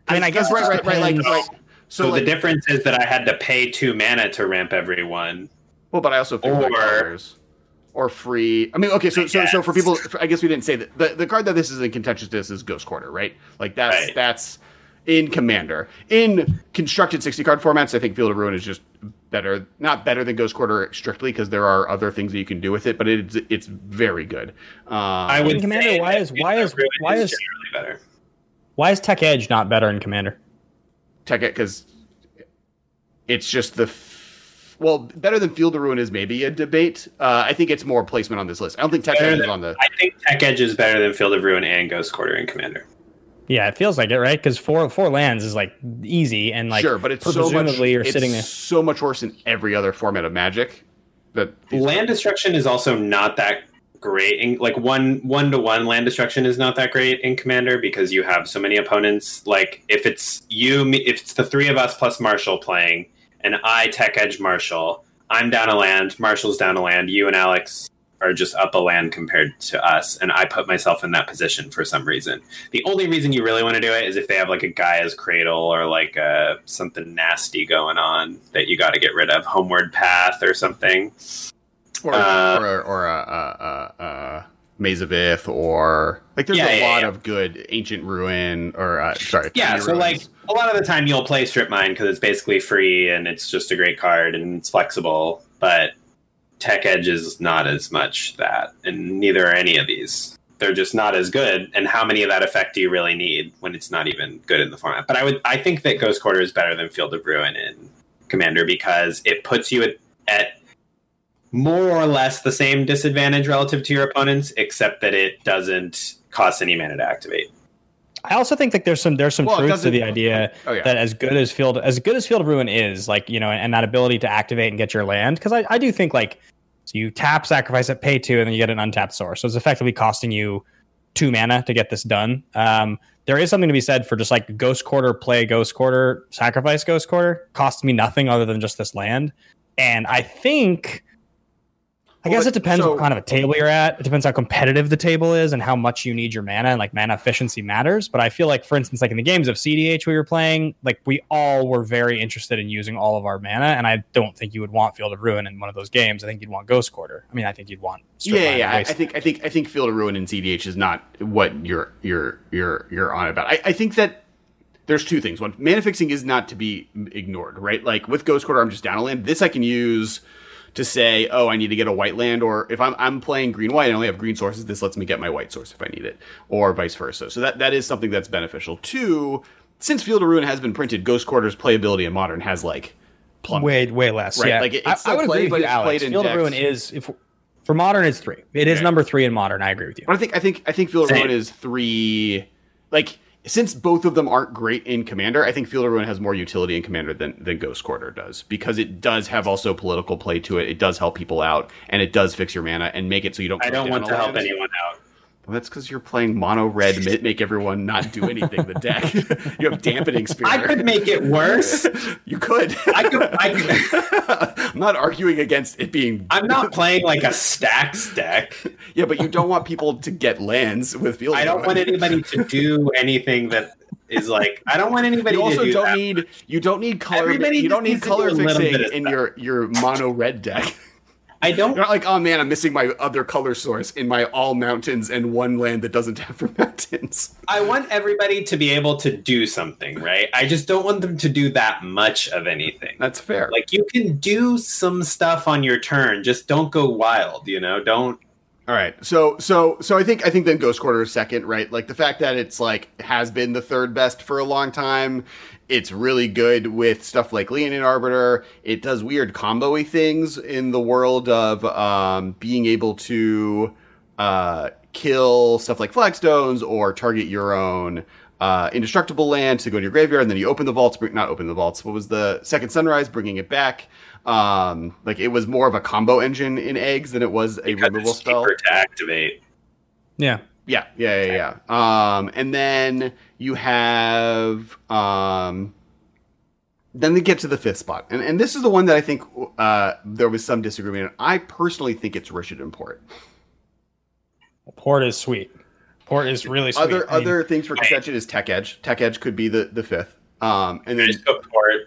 I mean, I guess right. So the difference is that I had to pay 2 mana to ramp everyone. Well, but I also figured out colors. Or free. I mean, okay. So for people, I guess we didn't say that the card that this is in contentiousness is Ghost Quarter, right? Like that's in Commander. In constructed 60-card formats, I think Field of Ruin is just better. Not better than Ghost Quarter strictly, because there are other things that you can do with it, but it's very good. I would in Commander, say why is generally better. Why is Tech Edge not better in Commander? Tech Edge, because it's just better than Field of Ruin is maybe a debate. I think it's more placement on this list. I don't think Tech Edge is on the... I think Tech Edge is better than Field of Ruin and Ghost Quarter in Commander. Yeah, it feels like it, right? Because four lands is like easy and like sure, but it's so much. It's so much worse in every other format of Magic. That land destruction is also not that great. Like one to one land destruction is not that great in Commander because you have so many opponents. Like if it's you, if it's the 3 of us plus Marshall playing, and I Tech Edge Marshall, I'm down a land, Marshall's down a land, you and Alex are just up a land compared to us, and I put myself in that position for some reason. The only reason you really want to do it is if they have like a Gaia's Cradle or like something nasty going on that you got to get rid of, Homeward Path or something, or a Maze of Ith, or like there's a lot of good Ancient Ruin Ruins. Like a lot of the time you'll play Strip Mine because it's basically free and it's just a great card and it's flexible, but Tech Edge is not as much that, and neither are any of these. They're just not as good, and how many of that effect do you really need when it's not even good in the format? But I think that Ghost Quarter is better than Field of Ruin in Commander because it puts you at more or less the same disadvantage relative to your opponents, except that it doesn't cost any mana to activate. I also think that there's some truth to the idea that as good as Field of Ruin is, like, you know, and that ability to activate and get your land, because I do think like, so you tap, sacrifice it, pay 2, and then you get an untapped source. So it's effectively costing you 2 mana to get this done. There is something to be said for just like Ghost Quarter, play Ghost Quarter, sacrifice Ghost Quarter, costs me nothing other than just this land. And I think I guess it depends what kind of a table you're at. It depends how competitive the table is and how much you need your mana, and like mana efficiency matters. But I feel like, for instance, like in the games of CDH we were playing, like we all were very interested in using all of our mana, and I don't think you would want Field of Ruin in one of those games. I think you'd want Ghost Quarter. I mean, I think you'd want I think Field of Ruin in CDH is not what you're on about. I think that there's two things. One, mana fixing is not to be ignored, right? Like with Ghost Quarter, I'm just down a land. This I can use to say, oh, I need to get a white land, or if I'm playing green-white and I only have green sources, this lets me get my white source if I need it, or vice versa. So that is something that's beneficial. Two, since Field of Ruin has been printed, Ghost Quarter's playability in Modern has, like, plummeted. Way less, right? Yeah. Like, it's still I would played, agree with you, Alex. Field of Ruin is, for Modern, it's 3. It is number 3 in Modern, I agree with you. But I think Field of Ruin is 3, like... Since both of them aren't great in Commander, I think Field of Ruin has more utility in Commander than Ghost Quarter does, because it does have also political play to it. It does help people out, and it does fix your mana and make it so you don't. I don't want to help anyone out. Well, that's because you're playing mono red, make everyone not do anything. The deck you have dampening spear. I could make it worse. You could. I could. I'm not arguing against it being. I'm not playing like a stacks deck. Yeah, but you don't want people to get lands with Field. I don't want anybody to do anything that is like. I don't want anybody. You also to do don't that. Need. You don't need color. Everybody you don't need color do fixing in stuff. your mono red deck. I don't. You're not like, oh man, I'm missing my other color source in my all mountains and one land that doesn't have for mountains. I want everybody to be able to do something, right? I just don't want them to do that much of anything. That's fair. Like, you can do some stuff on your turn, just don't go wild, you know? Don't. All right. So I think then Ghost Quarter is second, right? Like, the fact that it's like has been the third best for a long time. It's really good with stuff like Leonin Arbiter. It does weird combo-y things in the world of being able to kill stuff like flagstones or target your own indestructible land to go to your graveyard, and then you open the vaults, not open the vaults. What was the Second Sunrise? Bringing it back. Like, it was more of a combo engine in eggs than it was a removal spell. It's cheaper to activate. Yeah. And then you have then they get to the fifth spot. And this is the one that I think there was some disagreement on. I personally think it's Rishadun Port. Port is sweet. Port is really sweet. Other things for contention is Tech Edge. Tech Edge could be the fifth. And then Port.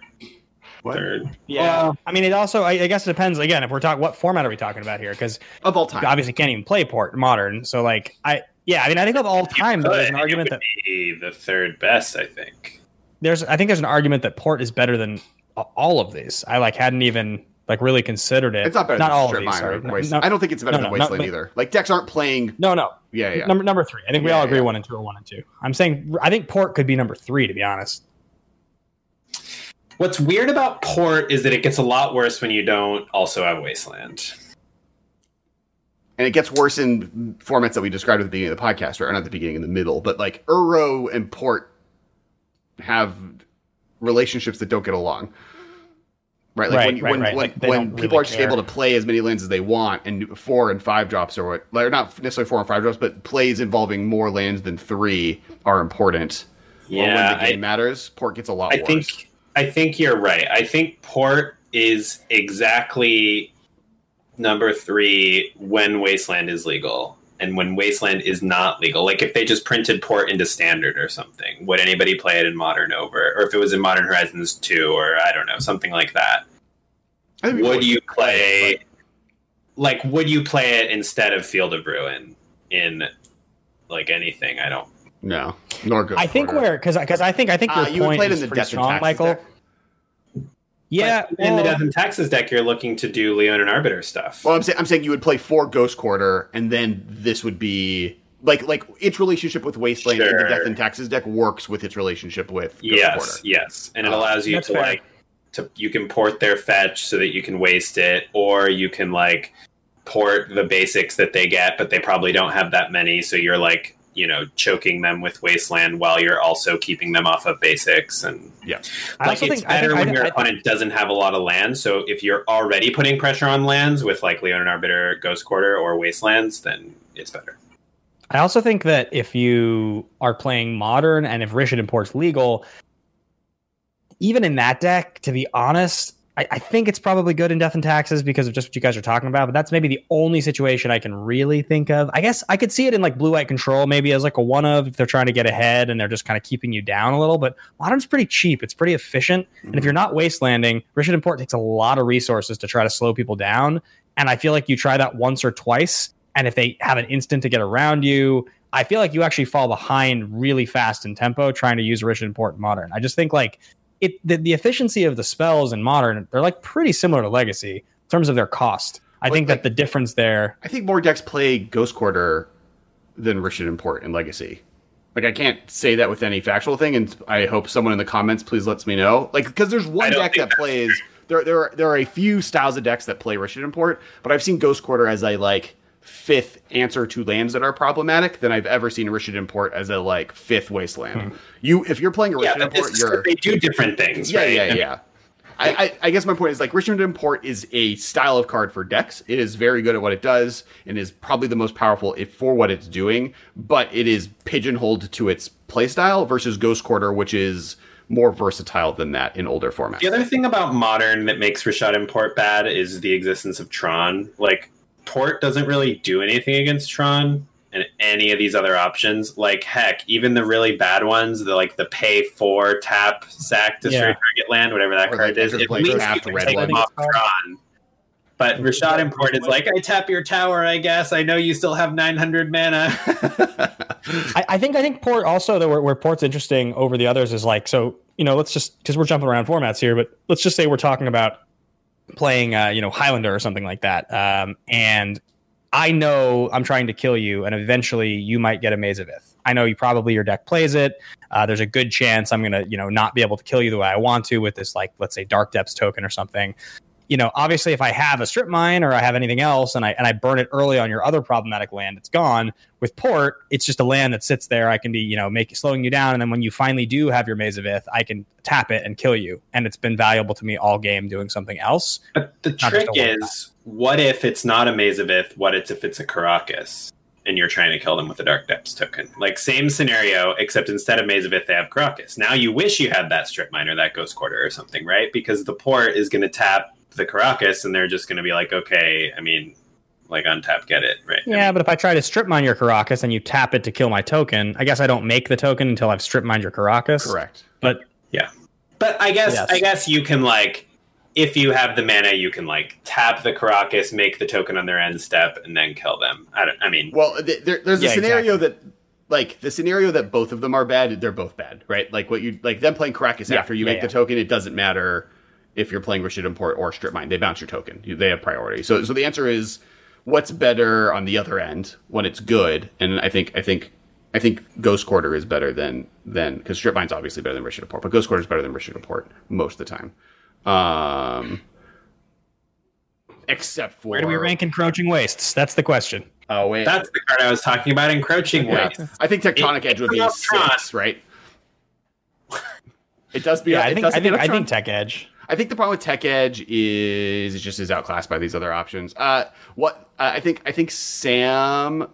What? Third. Yeah. I mean, it also, I guess it depends, again, if we're talking, what format are we talking about here? Because of all time, obviously can't even play Port Modern. So like, I think of all time, though, there's an argument that be the third best. I think there's an argument that Port is better than all of these. I like hadn't even like really considered it. It's not better. Not than all of these. Sorry. No, I don't think it's better than Wasteland either. Like, decks aren't playing. No. Yeah. Number 3. I think we all agree 1 and 2 are 1 and 2. I'm saying I think Port could be number 3, to be honest. What's weird about Port is that it gets a lot worse when you don't also have Wasteland. And it gets worse in formats that we described at the beginning of the podcast, or not the beginning, in the middle. But like Uro and Port have relationships that don't get along, right? Like when people are just able to play as many lands as they want, and 4 and 5 drops or what, like, not necessarily 4 and 5 drops, but plays involving more lands than 3 are important. Yeah, when the game matters, Port gets a lot worse. I think you're right. I think Port is exactly number 3 when Wasteland is legal and when Wasteland is not legal. Like, if they just printed Port into Standard or something, would anybody play it in Modern over? Or if it was in Modern Horizons 2, or I don't know, something like that. Would you play... Like, would you play it instead of Field of Ruin in, like, anything? I don't... No. Nor good. I think where... Because I think your you point is pretty strong, Michael. Deck. Yeah, but in the Death and Taxes deck, you're looking to do Leonin Arbiter stuff. Well, I'm saying you would play 4 Ghost Quarter, and then this would be like its relationship with Wasteland in the Death and Taxes deck works with its relationship with Ghost Quarter. Yes, and it allows you to fair. Like to you can port their fetch so that you can waste it, or you can like port the basics that they get, but they probably don't have that many, so you're like, you know, choking them with Wasteland while you're also keeping them off of basics. And I also think it's better when your opponent doesn't have a lot of lands. So if you're already putting pressure on lands with like Leonin Arbiter, Ghost Quarter, or Wastelands, then it's better. I also think that if you are playing Modern and if Rishadun Port's legal, even in that deck, to be honest, I think it's probably good in Death and Taxes because of just what you guys are talking about, but that's maybe the only situation I can really think of. I guess I could see it in like Blue Light Control, maybe as like a one of, if they're trying to get ahead and they're just kind of keeping you down a little, but Modern's pretty cheap. It's pretty efficient. And if you're not wastelanding, Rishon and Port takes a lot of resources to try to slow people down. And I feel like you try that once or twice, and if they have an instant to get around you, I feel like you actually fall behind really fast in tempo trying to use Rishon and Port in Modern. I just think like, the efficiency of the spells in Modern, they're like pretty similar to Legacy in terms of their cost. I think that the difference there. I think more decks play Ghost Quarter than Rishon and Port in Legacy. Like, I can't say that with any factual thing, and I hope someone in the comments please lets me know. Like, because there's one deck that plays. There are a few styles of decks that play Rishon and Port, but I've seen Ghost Quarter as a like fifth answer to lands that are problematic than I've ever seen Rishon and Port as a like fifth wasteland. Mm-hmm. If you're playing a Rishon and Port, they do different things. Yeah, right? Yeah. I guess my point is like Rishon and Port is a style of card for decks. It is very good at what it does and is probably the most powerful for what it's doing, but it is pigeonholed to its playstyle versus Ghost Quarter, which is more versatile than that in older formats. The other thing about Modern that makes Rishon and Port bad is the existence of Tron. Like, Port doesn't really do anything against Tron and any of these other options. Like, heck, even the really bad ones, the pay 4 tap sack destroy target land, whatever that card is, at least you can take them off Tron. But Rishon and Port is like, I tap your tower, I guess. I know you still have 900 mana. I think Port also, where Port's interesting over the others is like, so, you know, let's just, because we're jumping around formats here, but let's just say we're talking about playing Highlander or something like that, and I know I'm trying to kill you and eventually you might get a Maze of Ith. I know you probably, your deck plays it, there's a good chance I'm gonna not be able to kill you the way I want to with this, like, let's say Dark Depths token or something. Obviously if I have a Strip Mine or I have anything else and I burn it early on your other problematic land, it's gone. With Port, it's just a land that sits there. I can be, slowing you down. And then when you finally do have your Maze of Ith, I can tap it and kill you. And it's been valuable to me all game doing something else. But the trick is, what if it's not a Maze of Ith? What if it's a Karakas and you're trying to kill them with a Dark Depths token? Like, same scenario, except instead of Maze of Ith, they have Karakas. Now you wish you had that Strip Mine or that Ghost Quarter or something, right? Because the Port is going to tap the Karakas and they're just going to be like, okay, I mean, like, untap, get it, right? Yeah, I mean, but if I try to Strip Mine your Karakas and you tap it to kill my token, I guess I don't make the token until I've Strip Mined your Karakas. Correct. But yeah. But I guess you can, like, if you have the mana, you can, like, tap the Karakas, make the token on their end step, and then kill them. Well, there's a scenario that, like, the scenario that both of them are bad, they're both bad, right? Like, what you, like, them playing Karakas after you make the token, it doesn't matter if you're playing Rishon and Port or Strip Mine. They bounce your token. They have priority. So the answer is, what's better on the other end when it's good? And I think Ghost Quarter is better than because Strip Mine's obviously better than Rishon and Port, but Ghost Quarter is better than Rishon and Port most of the time. Except for, where do we rank Encroaching Wastes? That's the question. Oh wait, that's the card I was talking about. Encroaching Wastes. I think Tectonic Edge would be 6, right? It does be. Yeah, I think Tech Edge. I think the problem with Tech Edge is it just is outclassed by these other options. I think Sam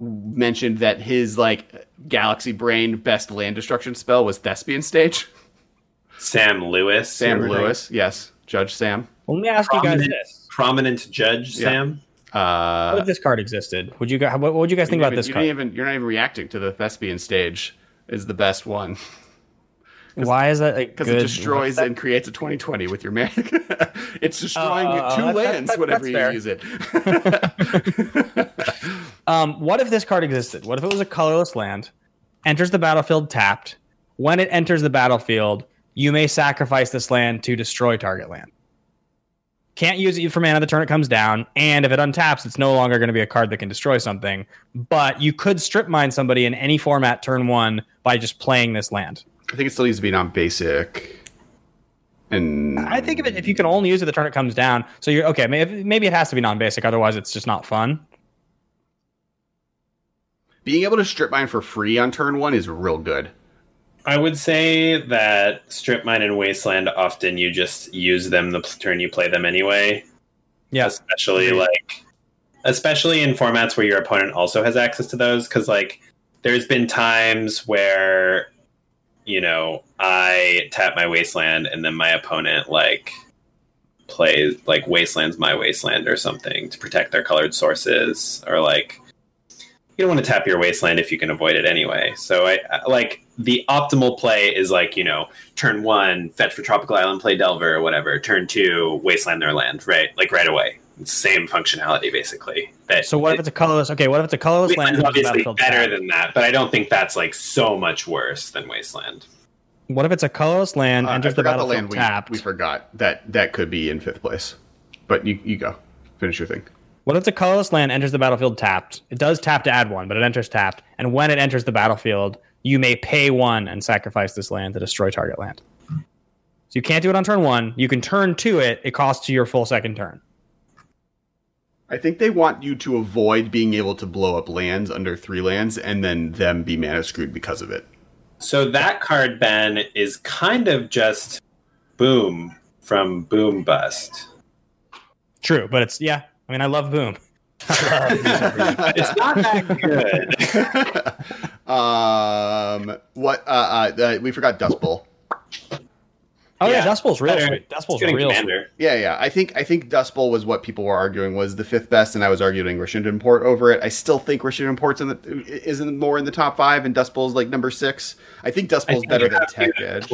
mentioned that his, like, Galaxy Brain best land destruction spell was Thespian Stage. Sam Lewis, yes, Judge Sam. Well, let me ask you guys this: prominent Judge Sam. What if this card existed? What would you guys think about this card? You're not even reacting to the Thespian Stage is the best one. Why is that? Because it destroys and creates a 20/20 with your magic. It's destroying two lands whenever you use it. What if this card existed? What if it was a colorless land, enters the battlefield tapped. When it enters the battlefield, you may sacrifice this land to destroy target land. Can't use it for mana the turn it comes down, and if it untaps, it's no longer going to be a card that can destroy something. But you could Strip Mine somebody in any format turn one by just playing this land. I think it still needs to be non-basic. And I think of it, if you can only use it the turn it comes down, so you're okay. Maybe it has to be non-basic, otherwise it's just not fun. Being able to Strip Mine for free on turn one is real good. I would say that Strip Mine and Wasteland, often you just use them the turn you play them anyway. Yeah, especially in formats where your opponent also has access to those, because, like, there's been times where you know, I tap my wasteland and then my opponent like plays like wastelands my wasteland or something to protect their colored sources, or like you don't want to tap your wasteland if you can avoid it anyway. So I like the optimal play is like, you know, turn one, fetch for Tropical Island, play Delver or whatever. Turn two, wasteland their land, right? Like right away. It's the same functionality basically. But so what if it's a colorless? Okay, what if it's a colorless land? Obviously better than that, but I don't think that's like so much worse than wasteland. What if it's a colorless land and just the battlefield tapped? We forgot that could be in fifth place. But you go finish your thing. What if the colorless land enters the battlefield tapped? It does tap to add one, but it enters tapped. And when it enters the battlefield, you may pay one and sacrifice this land to destroy target land. So you can't do it on turn one. You can turn to it. It costs you your full second turn. I think they want you to avoid being able to blow up lands under three lands and then them be mana screwed because of it. So that card, Ben, is kind of just Boom from Boom Bust. True, but it's, yeah. I mean, I love Boom. It's not that good. We forgot Dust Bowl. Oh yeah, Dust Bowl's real sweet. Dust Bowl's real sweet. Yeah. I think Dust Bowl was what people were arguing was the fifth best, and I was arguing Rishinden Port over it. I still think Rishinden Port's isn't more in the top five, and Dust Bowl's like number six. I think Dust Bowl's better than Tech Edge.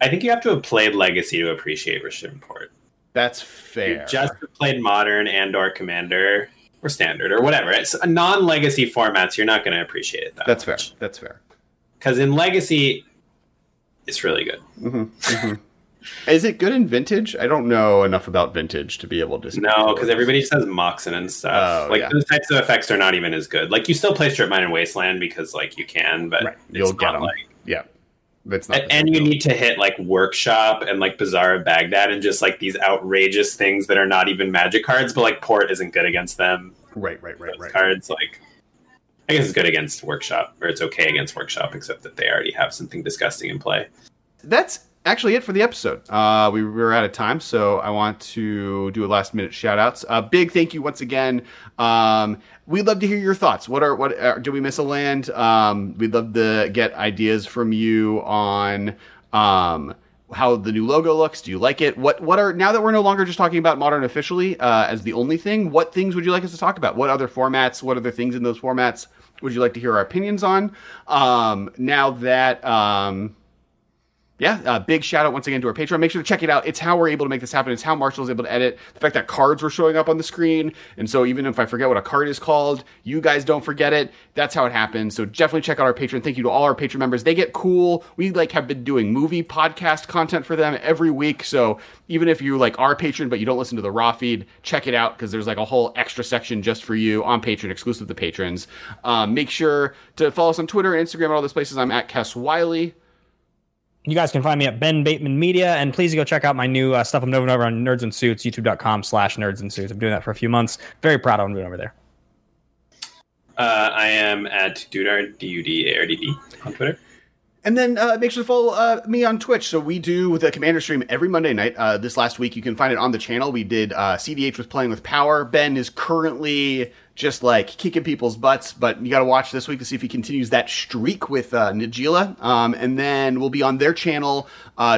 I think you have to have played Legacy to appreciate Rishinden Port. That's fair. You just played Modern and/or Commander or Standard or whatever. It's non-Legacy formats. You're not going to appreciate it that much. That's fair. Because in Legacy, it's really good. Mm-hmm. Is it good in Vintage? I don't know enough about Vintage to be able to... No, because everybody says Moxen and stuff. Those types of effects are not even as good. Like, you still play Strip Mine and Wasteland because, like, you can, but you'll get them. Yeah. It's not and you need to hit, like, Workshop and, like, Bazaar of Baghdad and just, like, these outrageous things that are not even magic cards, but, like, Port isn't good against them. Right. Cards, like... I guess it's good against Workshop, or it's okay against Workshop, except that they already have something disgusting in play. That's... actually it for the episode. We were out of time, so I want to do a last minute shout outs. Big thank you once again. We'd love to hear your thoughts. Do we miss a land? We'd love to get ideas from you on how the new logo looks. Do you like it? What are, now that we're no longer just talking about Modern officially as the only thing, what things would you like us to talk about? What other formats, what other things in those formats would you like to hear our opinions on? Now that big shout out once again to our Patreon. Make sure to check it out. It's how we're able to make this happen. It's how Marshall is able to edit. The fact that cards were showing up on the screen. And so even if I forget what a card is called, you guys don't forget it. That's how it happens. So definitely check out our Patreon. Thank you to all our Patreon members. They get cool. We have been doing movie podcast content for them every week. So even if you are Patreon, but you don't listen to the raw feed, check it out. Cause there's a whole extra section just for you on Patreon, exclusive to patrons. Make sure to follow us on Twitter and Instagram and all those places. I'm at Cass Wiley. You guys can find me at Ben Bateman Media, and please go check out my new stuff I'm doing over on Nerds and Suits, youtube.com/Nerds and Suits. I'm doing that for a few months. Very proud of what I'm doing over there. I am at Dudard, D-U-D-A-R-D-D on Twitter. And then make sure to follow me on Twitch. So we do the Commander stream every Monday night. This last week, you can find it on the channel. We did CDH with Playing with Power. Ben is currently just kicking people's butts, but you got to watch this week to see if he continues that streak with Najeela. And then we'll be on their channel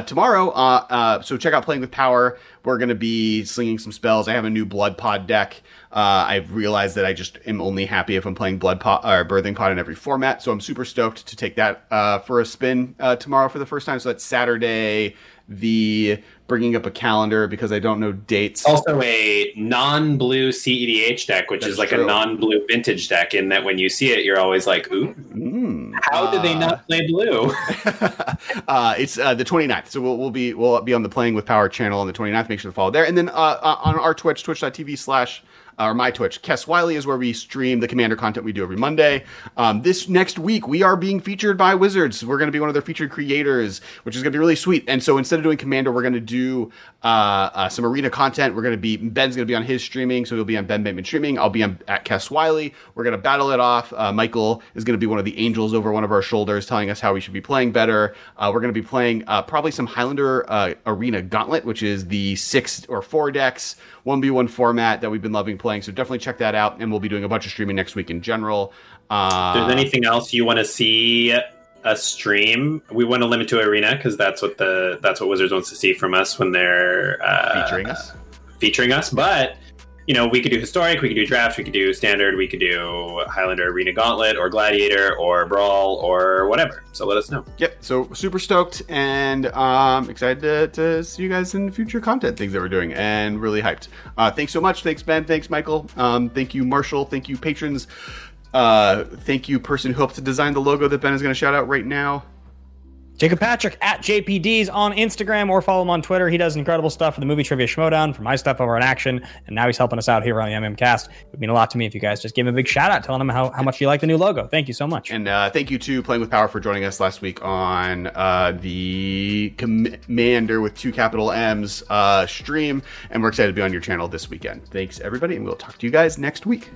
tomorrow. So check out Playing with Power. We're going to be slinging some spells. I have a new Blood Pod deck. I've realized that I just am only happy if I'm playing Blood Pod or Birthing Pod in every format. So I'm super stoked to take that for a spin tomorrow for the first time. So that's Saturday, bringing up a calendar because I don't know dates. Also a non-blue CEDH deck, which that's is true. A non-blue vintage deck in that when you see it, you're always like, ooh, how did they not play blue? It's the 29th. So we'll be on the Playing with Power channel on the 29th. Make sure to follow there. And then on our Twitch, twitch.tv/ or my Twitch, Kess Wiley, is where we stream the Commander content we do every Monday. This next week, we are being featured by Wizards. We're going to be one of their featured creators, which is going to be really sweet. And so instead of doing Commander, we're going to do some arena content. Ben's going to be on his streaming, so he'll be on Ben Bateman streaming. I'll be at Kess Wiley. We're going to battle it off. Michael is going to be one of the angels over one of our shoulders telling us how we should be playing better. We're going to be playing probably some Highlander Arena Gauntlet, which is the 6 or 4 decks 1v1 format that we've been loving playing, so definitely check that out, and we'll be doing a bunch of streaming next week in general. If there's anything else you want to see a stream. We want to limit to arena because that's what Wizards wants to see from us when they're featuring us. But you know, we could do historic, we could do draft, we could do standard, we could do Highlander Arena Gauntlet or Gladiator or Brawl or whatever. So let us know. Yep. So super stoked and excited to see you guys in future content things that we're doing, and really hyped. Thanks so much. Thanks, Ben. Thanks, Michael. Thank you, Marshall. Thank you, patrons. Thank you, person who helped to design the logo that Ben is going to shout out right now. Jacob Patrick at JPDs on Instagram, or follow him on Twitter. He does incredible stuff for the Movie Trivia Schmodown, for my stuff over in action, and now he's helping us out here on the MMCast. It would mean a lot to me if you guys just give him a big shout out, telling him how much you like the new logo. Thank you so much. And thank you to Playing with Power for joining us last week on the Commander with 2 capital M's stream, and we're excited to be on your channel this weekend. Thanks, everybody, and we'll talk to you guys next week.